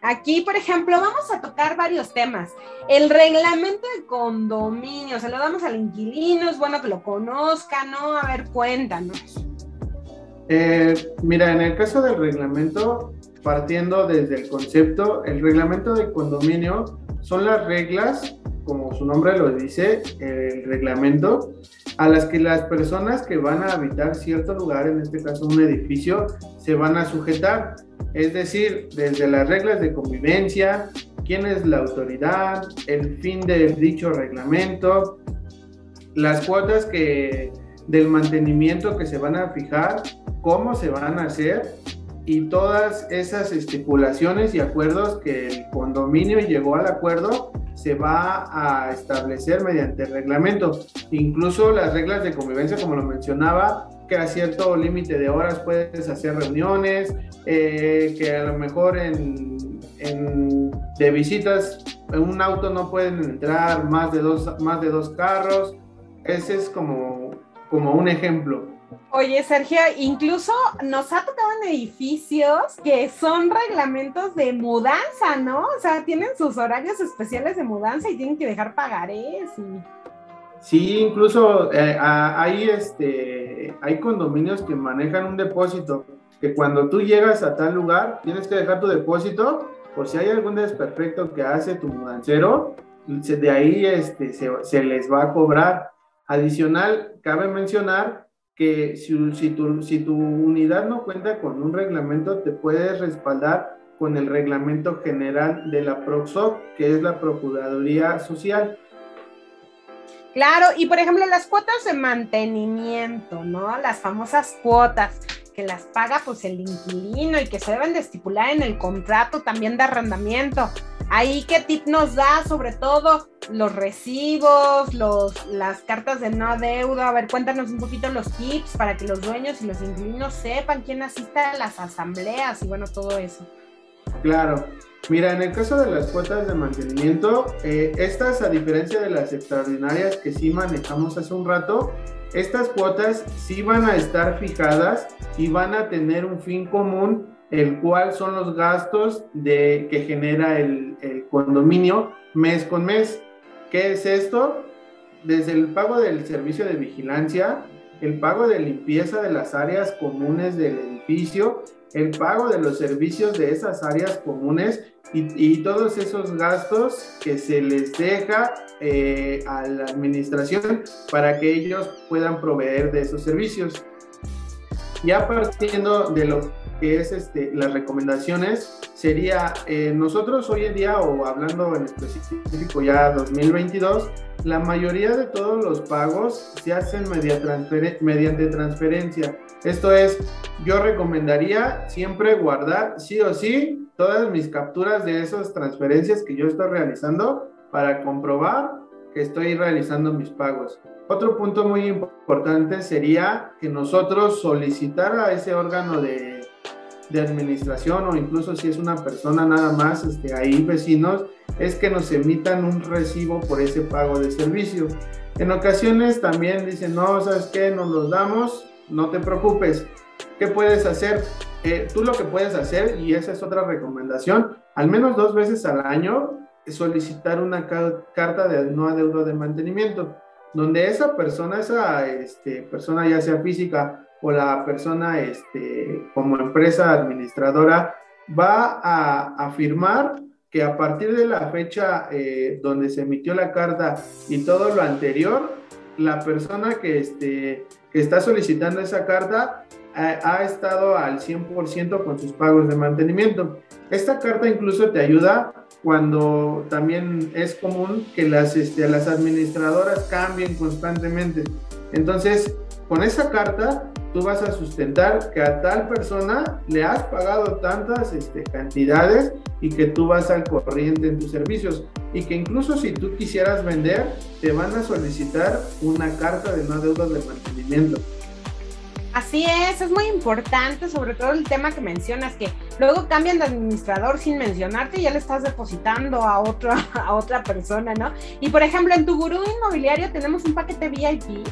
Aquí, por ejemplo, vamos a tocar varios temas. El reglamento de condominio, se lo damos al inquilino, es bueno que lo conozca, ¿no? A ver, cuéntanos. Mira, en el caso del reglamento, partiendo desde el concepto, el reglamento de condominio son las reglas, como su nombre lo dice, el reglamento, a las que las personas que van a habitar cierto lugar, en este caso un edificio, se van a sujetar. Es decir, desde las reglas de convivencia, quién es la autoridad, el fin de dicho reglamento, las cuotas del mantenimiento que se van a fijar, cómo se van a hacer, y todas esas estipulaciones y acuerdos que el condominio llegó al acuerdo se va a establecer mediante el reglamento. Incluso las reglas de convivencia, como lo mencionaba, que a cierto límite de horas puedes hacer reuniones, que a lo mejor de visitas en un auto no pueden entrar más de dos carros. Ese es como un ejemplo. Oye, Sergio, incluso nos ha tocado en edificios que son reglamentos de mudanza, ¿no? O sea, tienen sus horarios especiales de mudanza y tienen que dejar pagarés. Sí, incluso hay condominios que manejan un depósito, que cuando tú llegas a tal lugar tienes que dejar tu depósito, por si hay algún desperfecto que hace tu mudancero, de ahí se les va a cobrar. Adicional, cabe mencionar que si tu unidad no cuenta con un reglamento, te puedes respaldar con el reglamento general de la Prosoc, que es la Procuraduría Social. Claro, y por ejemplo, las cuotas de mantenimiento, ¿no? Las famosas cuotas que las paga pues el inquilino y que se deben de estipular en el contrato también de arrendamiento. Ahí, ¿qué tip nos da? Sobre todo los recibos, las cartas de no deuda. A ver, cuéntanos un poquito los tips para que los dueños y los inquilinos sepan quién asiste a las asambleas y bueno, todo eso. Claro. Mira, en el caso de las cuotas de mantenimiento, estas, a diferencia de las extraordinarias que sí manejamos hace un rato, estas cuotas sí van a estar fijadas y van a tener un fin común, el cual son los gastos que genera el condominio mes con mes. ¿Qué es esto? Desde el pago del servicio de vigilancia, el pago de limpieza de las áreas comunes del edificio, el pago de los servicios de esas áreas comunes y todos esos gastos que se les deja a la administración para que ellos puedan proveer de esos servicios. Ya partiendo de lo que es las recomendaciones, sería nosotros hoy en día, o hablando en específico ya 2022, la mayoría de todos los pagos se hacen mediante transferencia. Esto es, yo recomendaría siempre guardar sí o sí todas mis capturas de esas transferencias que yo estoy realizando para comprobar que estoy realizando mis pagos. Otro punto muy importante sería que nosotros solicitar a ese órgano de administración, o incluso si es una persona nada más, ahí vecinos, es que nos emitan un recibo por ese pago de servicio. En ocasiones también dicen, no, ¿sabes qué? Nos los damos, no te preocupes. ¿Qué puedes hacer? Tú lo que puedes hacer, y esa es otra recomendación, al menos 2 veces al año, solicitar una carta de no adeudo de mantenimiento, donde esa persona ya sea física o la persona como empresa administradora va a afirmar que a partir de la fecha donde se emitió la carta y todo lo anterior, la persona que está solicitando esa carta ha estado al 100% con sus pagos de mantenimiento. Esta carta incluso te ayuda cuando también es común que las administradoras cambien constantemente. Entonces, con esa carta tú vas a sustentar que a tal persona le has pagado tantas cantidades y que tú vas al corriente en tus servicios, y que incluso si tú quisieras vender, te van a solicitar una carta de no adeudos de mantenimiento. Así es muy importante, sobre todo el tema que mencionas, que luego cambian de administrador sin mencionarte y ya le estás depositando a otra persona, ¿no? Y por ejemplo, en Tu Gurú Inmobiliario tenemos un paquete VIP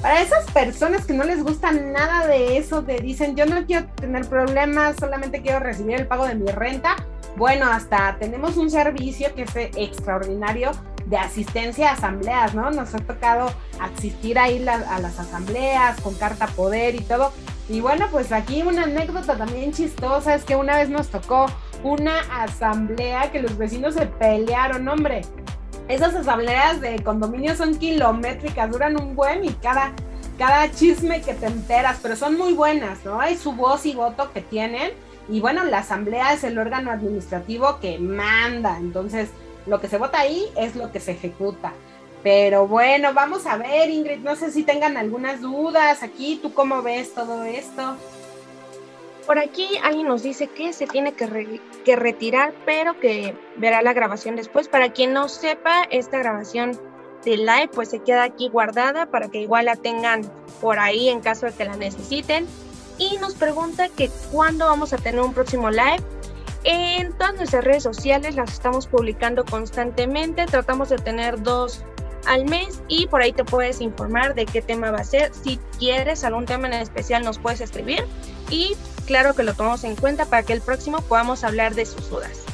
para esas personas que no les gusta nada de eso, te dicen, yo no quiero tener problemas, solamente quiero recibir el pago de mi renta. Bueno, hasta tenemos un servicio que es extraordinario de asistencia a asambleas, ¿no? Nos ha tocado asistir ahí a las asambleas con carta poder y todo. Y bueno, pues aquí una anécdota también chistosa es que una vez nos tocó una asamblea que los vecinos se pelearon, hombre. Esas asambleas de condominio son kilométricas, duran un buen, y cada chisme que te enteras, pero son muy buenas, ¿no? Hay su voz y voto que tienen, y bueno, la asamblea es el órgano administrativo que manda, entonces lo que se vota ahí es lo que se ejecuta. Pero bueno, vamos a ver, Ingrid, no sé si tengan algunas dudas aquí, ¿tú cómo ves todo esto? Por aquí alguien nos dice que se tiene que retirar, pero que verá la grabación después. Para quien no sepa, esta grabación de live pues se queda aquí guardada para que igual la tengan por ahí en caso de que la necesiten. Y nos pregunta que cuándo vamos a tener un próximo live. En todas nuestras redes sociales las estamos publicando constantemente, tratamos de tener 2 al mes, y por ahí te puedes informar de qué tema va a ser. Si quieres algún tema en especial nos puedes escribir y claro que lo tomamos en cuenta para que el próximo podamos hablar de sus dudas.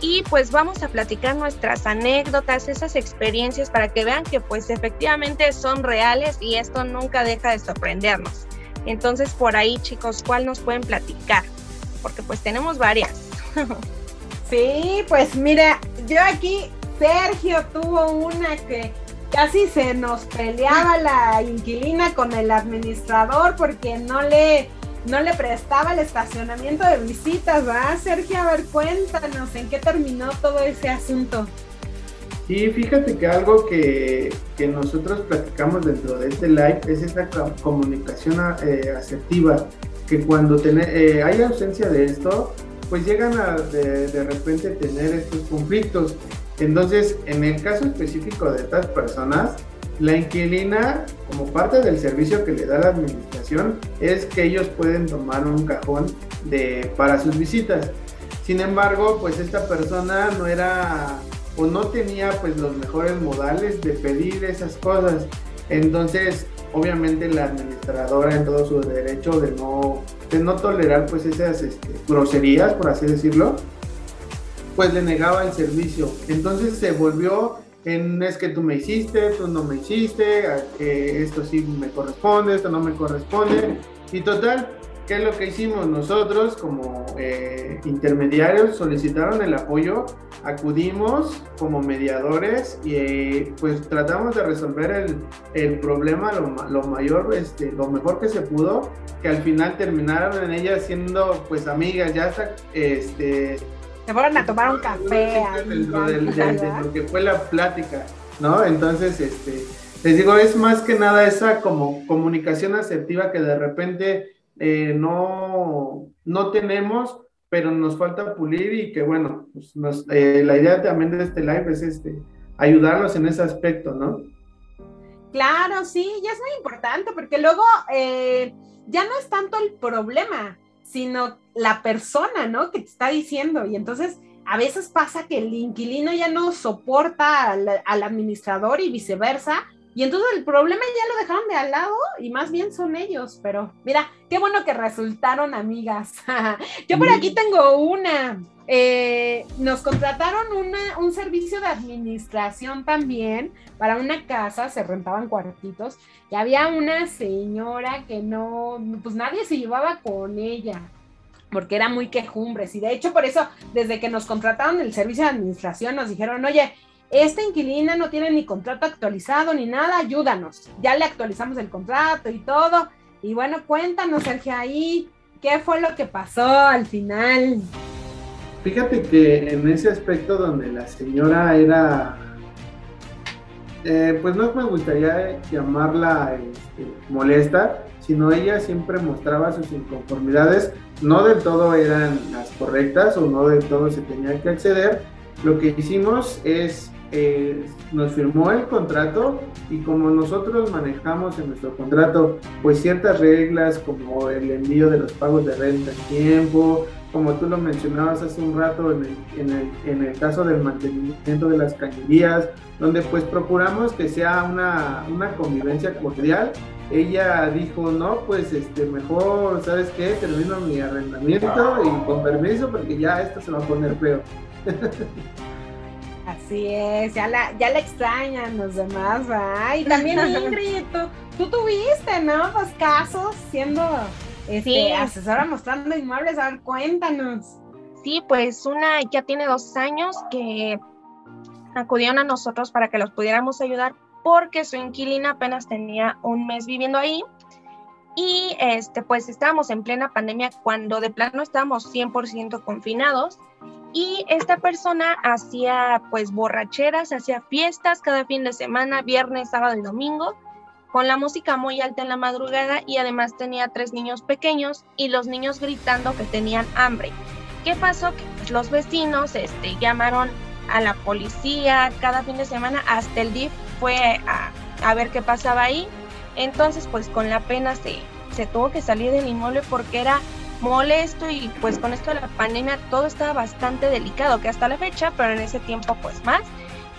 Y pues vamos a platicar nuestras anécdotas, esas experiencias, para que vean que pues efectivamente son reales y esto nunca deja de sorprendernos. Entonces por ahí, chicos, ¿cuál nos pueden platicar? Porque pues tenemos varias. Sí, pues mira, yo aquí, Sergio tuvo una que casi se nos peleaba la inquilina con el administrador porque no le prestaba el estacionamiento de visitas, ¿verdad, Sergio? A ver, cuéntanos, ¿en qué terminó todo ese asunto? Y fíjate que algo que nosotros platicamos dentro de este live es esta comunicación asertiva, que cuando hay ausencia de esto, pues llegan a de repente tener estos conflictos. Entonces, en el caso específico de estas personas, la inquilina, como parte del servicio que le da la administración, es que ellos pueden tomar un cajón para sus visitas. Sin embargo, pues esta persona no era o no tenía pues los mejores modales de pedir esas cosas. Entonces, obviamente la administradora en todo su derecho de no tolerar pues esas groserías, por así decirlo, pues le negaba el servicio. Entonces se volvió en, es que tú me hiciste, tú no me hiciste, esto sí me corresponde, esto no me corresponde, y total, ¿Qué es lo que hicimos? Nosotros como intermediarios solicitaron el apoyo, acudimos como mediadores y pues tratamos de resolver el problema lo mejor que se pudo, que al final terminaron en ellas siendo pues amigas, ya hasta se fueron a tomar un café. De lo que fue la plática, ¿no? Entonces, les digo, es más que nada esa como comunicación asertiva que de repente no tenemos, pero nos falta pulir y que bueno, pues la idea también de este live es ayudarlos en ese aspecto, ¿no? Claro, sí, ya es muy importante porque luego ya no es tanto el problema, sino la persona, ¿no? Que te está diciendo, y entonces a veces pasa que el inquilino ya no soporta al administrador y viceversa, y entonces el problema ya lo dejaron de al lado y más bien son ellos, pero mira, qué bueno que resultaron amigas. Yo por aquí tengo una, nos contrataron un servicio de administración también para una casa, se rentaban cuartitos y había una señora que no, pues nadie se llevaba con ella, porque era muy quejumbres, y de hecho por eso desde que nos contrataron el servicio de administración nos dijeron, oye, esta inquilina no tiene ni contrato actualizado ni nada, ayúdanos. Ya le actualizamos el contrato y todo. Y bueno, cuéntanos, Sergio, ahí, ¿qué fue lo que pasó al final? Fíjate que en ese aspecto donde la señora era, pues no me gustaría llamarla molesta, sino ella siempre mostraba sus inconformidades, no del todo eran las correctas o no del todo se tenía que acceder. Lo que hicimos es, nos firmó el contrato y como nosotros manejamos en nuestro contrato pues ciertas reglas como el envío de los pagos de renta en tiempo, como tú lo mencionabas hace un rato en el caso del mantenimiento de las cañerías, donde pues procuramos que sea una convivencia cordial. Ella dijo, no, pues mejor, ¿sabes qué? Termino mi arrendamiento y con permiso porque ya esto se va a poner feo. Así es, ya la extrañan los demás, ¿verdad? Y también Ingrid, tú tuviste, ¿no? Los casos siendo sí, asesora mostrando inmuebles, a ver, cuéntanos. Sí, pues una ya tiene 2 años que acudieron a nosotros para que los pudiéramos ayudar porque su inquilina apenas tenía 1 mes viviendo ahí y pues estábamos en plena pandemia cuando de plano estábamos 100% confinados. Y esta persona hacía pues borracheras, hacía fiestas cada fin de semana, viernes, sábado y domingo, con la música muy alta en la madrugada y además tenía 3 niños pequeños y los niños gritando que tenían hambre. ¿Qué pasó? Que pues, los vecinos llamaron a la policía cada fin de semana, hasta el DIF fue a ver qué pasaba ahí. Entonces pues con la pena se tuvo que salir del inmueble porque era molesto y pues con esto de la pandemia todo estaba bastante delicado, que hasta la fecha, pero en ese tiempo pues más.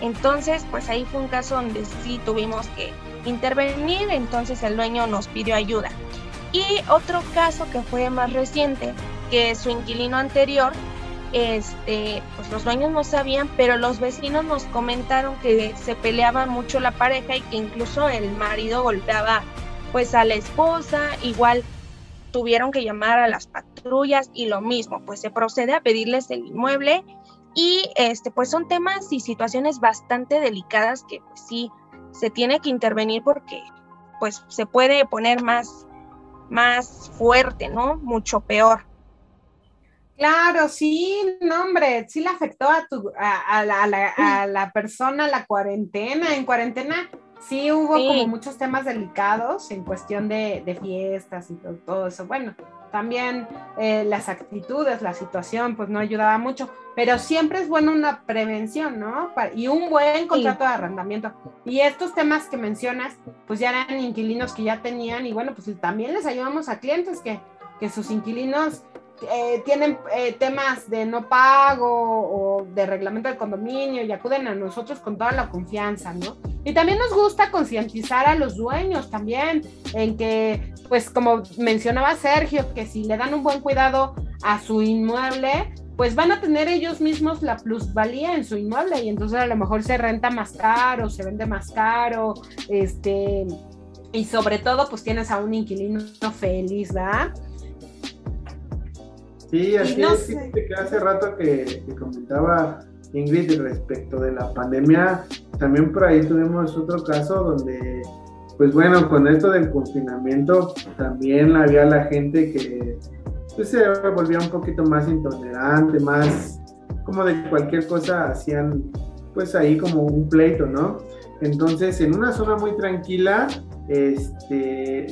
Entonces pues ahí fue un caso donde sí tuvimos que intervenir, entonces el dueño nos pidió ayuda. Y otro caso que fue más reciente, que su inquilino anterior, pues los dueños no sabían, pero los vecinos nos comentaron que se peleaba mucho la pareja y que incluso el marido golpeaba pues a la esposa, igual tuvieron que llamar a las patrullas y lo mismo, pues se procede a pedirles el inmueble y pues son temas y situaciones bastante delicadas que pues sí se tiene que intervenir porque pues se puede poner más fuerte, ¿no? Mucho peor. Claro, sí, no hombre, sí le afectó a la persona la cuarentena, en cuarentena. Sí, hubo como muchos temas delicados en cuestión de fiestas y todo eso. Bueno, también las actitudes, la situación, pues no ayudaba mucho. Pero siempre es bueno una prevención, ¿no? Y un buen contrato de arrendamiento. Y estos temas que mencionas, pues ya eran inquilinos que ya tenían. Y bueno, pues también les ayudamos a clientes que sus inquilinos tienen temas de no pago o de reglamento del condominio y acuden a nosotros con toda la confianza, ¿no? Y también nos gusta concientizar a los dueños también, en que, pues como mencionaba Sergio, que si le dan un buen cuidado a su inmueble, pues van a tener ellos mismos la plusvalía en su inmueble y entonces a lo mejor se renta más caro, se vende más caro, y sobre todo pues tienes a un inquilino feliz, ¿verdad? Sí, así no es, que hace rato que comentaba Ingrid respecto de la pandemia, también por ahí tuvimos otro caso donde, pues bueno, con esto del confinamiento también había la gente que pues, se volvía un poquito más intolerante, más como de cualquier cosa hacían pues ahí como un pleito, ¿no? Entonces en una zona muy tranquila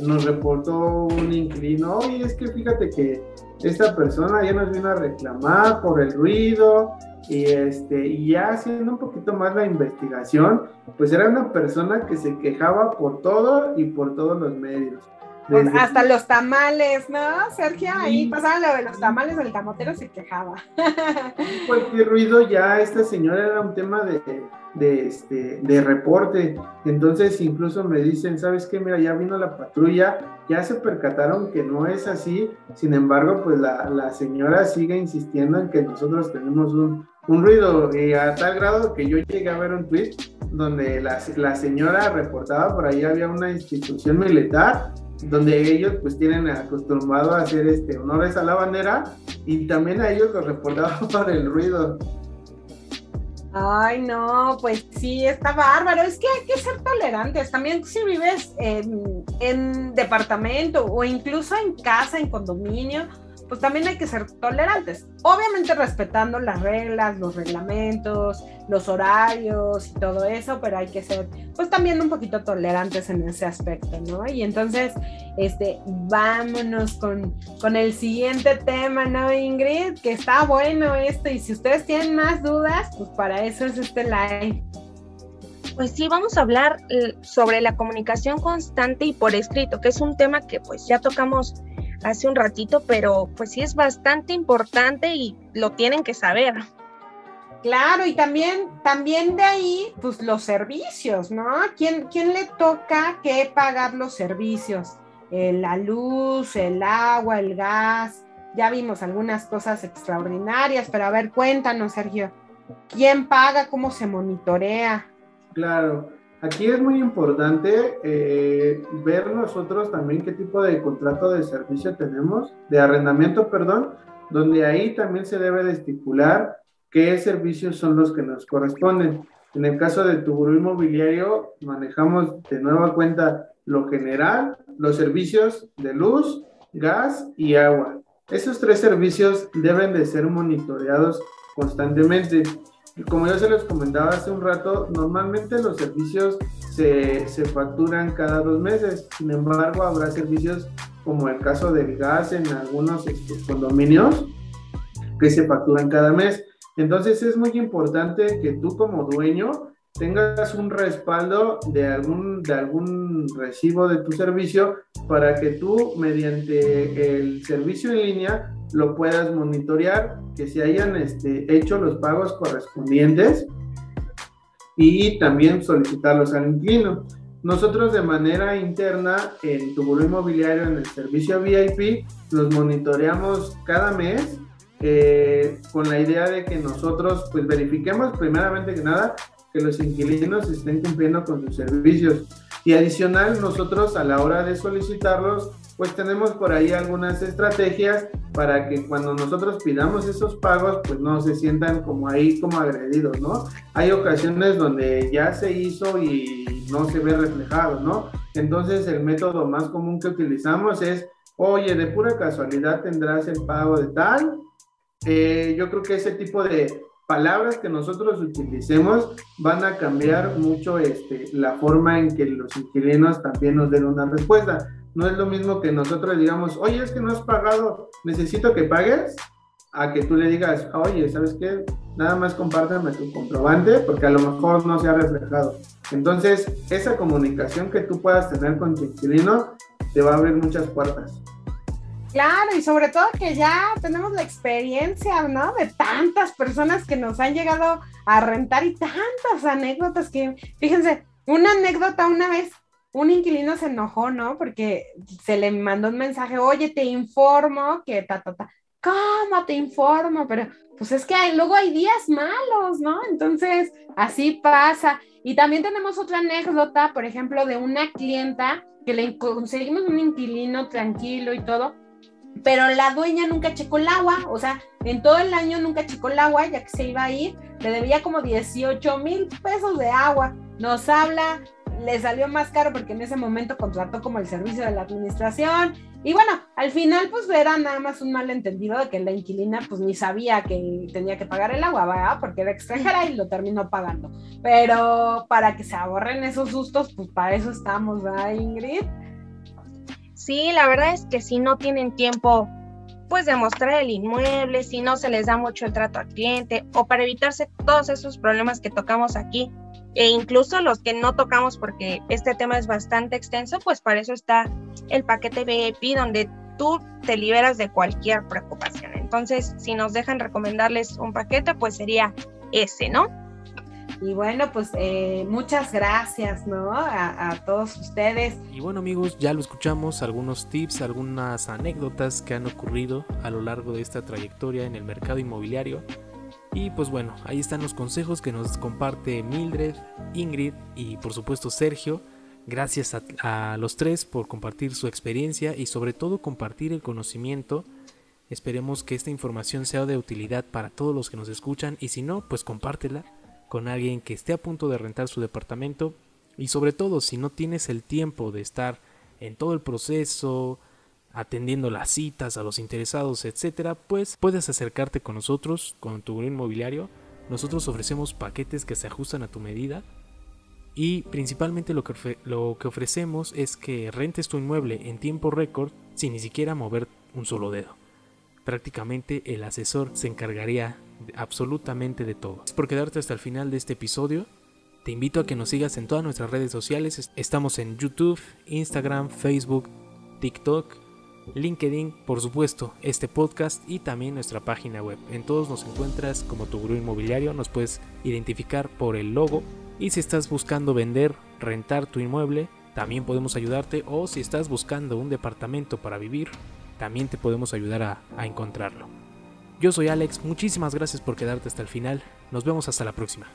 nos reportó un inquilino, oye, es que fíjate que esta persona ya nos vino a reclamar por el ruido y ya haciendo un poquito más la investigación, pues era una persona que se quejaba por todo y por todos los medios. Desde... hasta los tamales, ¿no, Sergio? Ahí pasaba lo de los tamales, el tamotero se quejaba. Cualquier ruido ya esta señora era un tema de reporte. Entonces incluso me dicen, ¿sabes qué? Mira, ya vino la patrulla, ya se percataron que no es así. Sin embargo, pues la señora sigue insistiendo en que nosotros tenemos un ruido, a tal grado que yo llegué a ver un tweet donde la señora reportaba, por ahí había una institución militar donde ellos pues tienen acostumbrado a hacer honores a la bandera, y también a ellos los reportaban por el ruido. Ay, no, pues sí, está bárbaro. Es que hay que ser tolerantes. También si vives en departamento o incluso en casa, en condominio, pues también hay que ser tolerantes. Obviamente respetando las reglas, los reglamentos, los horarios y todo eso, pero hay que ser pues también un poquito tolerantes en ese aspecto, ¿no? Y entonces, vámonos con el siguiente tema, ¿no, Ingrid? Que está bueno esto, y si ustedes tienen más dudas, pues para eso es este live. Pues sí, vamos a hablar sobre la comunicación constante y por escrito, que es un tema que pues ya tocamos hace un ratito, pero pues sí es bastante importante y lo tienen que saber. Claro, y también de ahí, pues los servicios, ¿no? ¿Quién le toca qué pagar los servicios? La luz, el agua, el gas, ya vimos algunas cosas extraordinarias, pero a ver, cuéntanos, Sergio, ¿quién paga? ¿Cómo se monitorea? Claro. Aquí es muy importante ver nosotros también qué tipo de contrato de servicio tenemos, de arrendamiento, perdón, donde ahí también se debe de estipular qué servicios son los que nos corresponden. En el caso de Tu Gurú Inmobiliario, manejamos de nueva cuenta lo general, los servicios de luz, gas y agua. Esos tres servicios deben de ser monitoreados constantemente. Como yo se los comentaba hace un rato, normalmente los servicios se facturan cada 2 meses. Sin embargo, habrá servicios como el caso del gas en algunos condominios que se facturan cada mes. Entonces es muy importante que tú como dueño tengas un respaldo de algún recibo de tu servicio para que tú mediante el servicio en línea lo puedas monitorear, que se hayan hecho los pagos correspondientes y también solicitarlos al inquilino. Nosotros de manera interna en Tu Gurú Inmobiliario, en el servicio VIP, los monitoreamos cada mes con la idea de que nosotros pues verifiquemos primeramente que nada que los inquilinos estén cumpliendo con sus servicios, y adicional nosotros a la hora de solicitarlos pues tenemos por ahí algunas estrategias para que cuando nosotros pidamos esos pagos, pues no se sientan como ahí, como agredidos, ¿no? Hay ocasiones donde ya se hizo y no se ve reflejado, ¿no? Entonces el método más común que utilizamos es, oye, de pura casualidad tendrás el pago de tal. Yo creo que ese tipo de palabras que nosotros utilicemos van a cambiar mucho la forma en que los inquilinos también nos den una respuesta. No es lo mismo que nosotros digamos, oye, es que no has pagado, necesito que pagues, a que tú le digas, oye, ¿sabes qué? Nada más compártame tu comprobante, porque a lo mejor no se ha reflejado. Entonces, esa comunicación que tú puedas tener con tu inquilino te va a abrir muchas puertas. Claro, y sobre todo que ya tenemos la experiencia, ¿no? De tantas personas que nos han llegado a rentar y tantas anécdotas que, fíjense, una anécdota una vez, un inquilino se enojó, ¿no? Porque se le mandó un mensaje, oye, te informo que ta. ¿Cómo te informo? Pero pues es que luego hay días malos, ¿no? Entonces, así pasa. Y también tenemos otra anécdota, por ejemplo, de una clienta que le conseguimos un inquilino tranquilo y todo, pero la dueña nunca checó el agua, o sea, en todo el año nunca checó el agua, ya que se iba a ir, le debía como 18 mil pesos de agua, nos habla, le salió más caro porque en ese momento contrató como el servicio de la administración, y bueno, al final pues era nada más un malentendido de que la inquilina pues ni sabía que tenía que pagar el agua, ¿verdad? Porque era extranjera y lo terminó pagando, pero para que se ahorren esos sustos, pues para eso estamos, ¿verdad, Ingrid? Sí, la verdad es que si no tienen tiempo pues de mostrar el inmueble, si no se les da mucho el trato al cliente, o para evitarse todos esos problemas que tocamos aquí, e incluso los que no tocamos porque este tema es bastante extenso, pues para eso está el paquete VIP donde tú te liberas de cualquier preocupación. Entonces, si nos dejan recomendarles un paquete, pues sería ese, ¿no? Y bueno, pues muchas gracias, ¿no? A todos ustedes. Y bueno, amigos, ya lo escuchamos, algunos tips, algunas anécdotas que han ocurrido a lo largo de esta trayectoria en el mercado inmobiliario. Y pues bueno, ahí están los consejos que nos comparte Mildred, Ingrid y por supuesto Sergio. Gracias a los tres por compartir su experiencia y sobre todo compartir el conocimiento. Esperemos que esta información sea de utilidad para todos los que nos escuchan, y si no, pues compártela con alguien que esté a punto de rentar su departamento. Y sobre todo, si no tienes el tiempo de estar en todo el proceso, atendiendo las citas a los interesados, etcétera, pues puedes acercarte con nosotros, con Tu Gurú Inmobiliario. Nosotros ofrecemos paquetes que se ajustan a tu medida, y principalmente lo que ofrecemos es que rentes tu inmueble en tiempo récord sin ni siquiera mover un solo dedo. Prácticamente el asesor se encargaría absolutamente de todo. Es por quedarte hasta el final de este episodio. Te invito a que nos sigas en todas nuestras redes sociales. Estamos en YouTube, Instagram, Facebook, TikTok, LinkedIn, por supuesto, este podcast y también nuestra página web. En todos nos encuentras como Tu Gurú Inmobiliario, nos puedes identificar por el logo. Y si estás buscando vender, rentar tu inmueble, también podemos ayudarte. O si estás buscando un departamento para vivir, también te podemos ayudar a encontrarlo. Yo soy Alex, muchísimas gracias por quedarte hasta el final. Nos vemos hasta la próxima.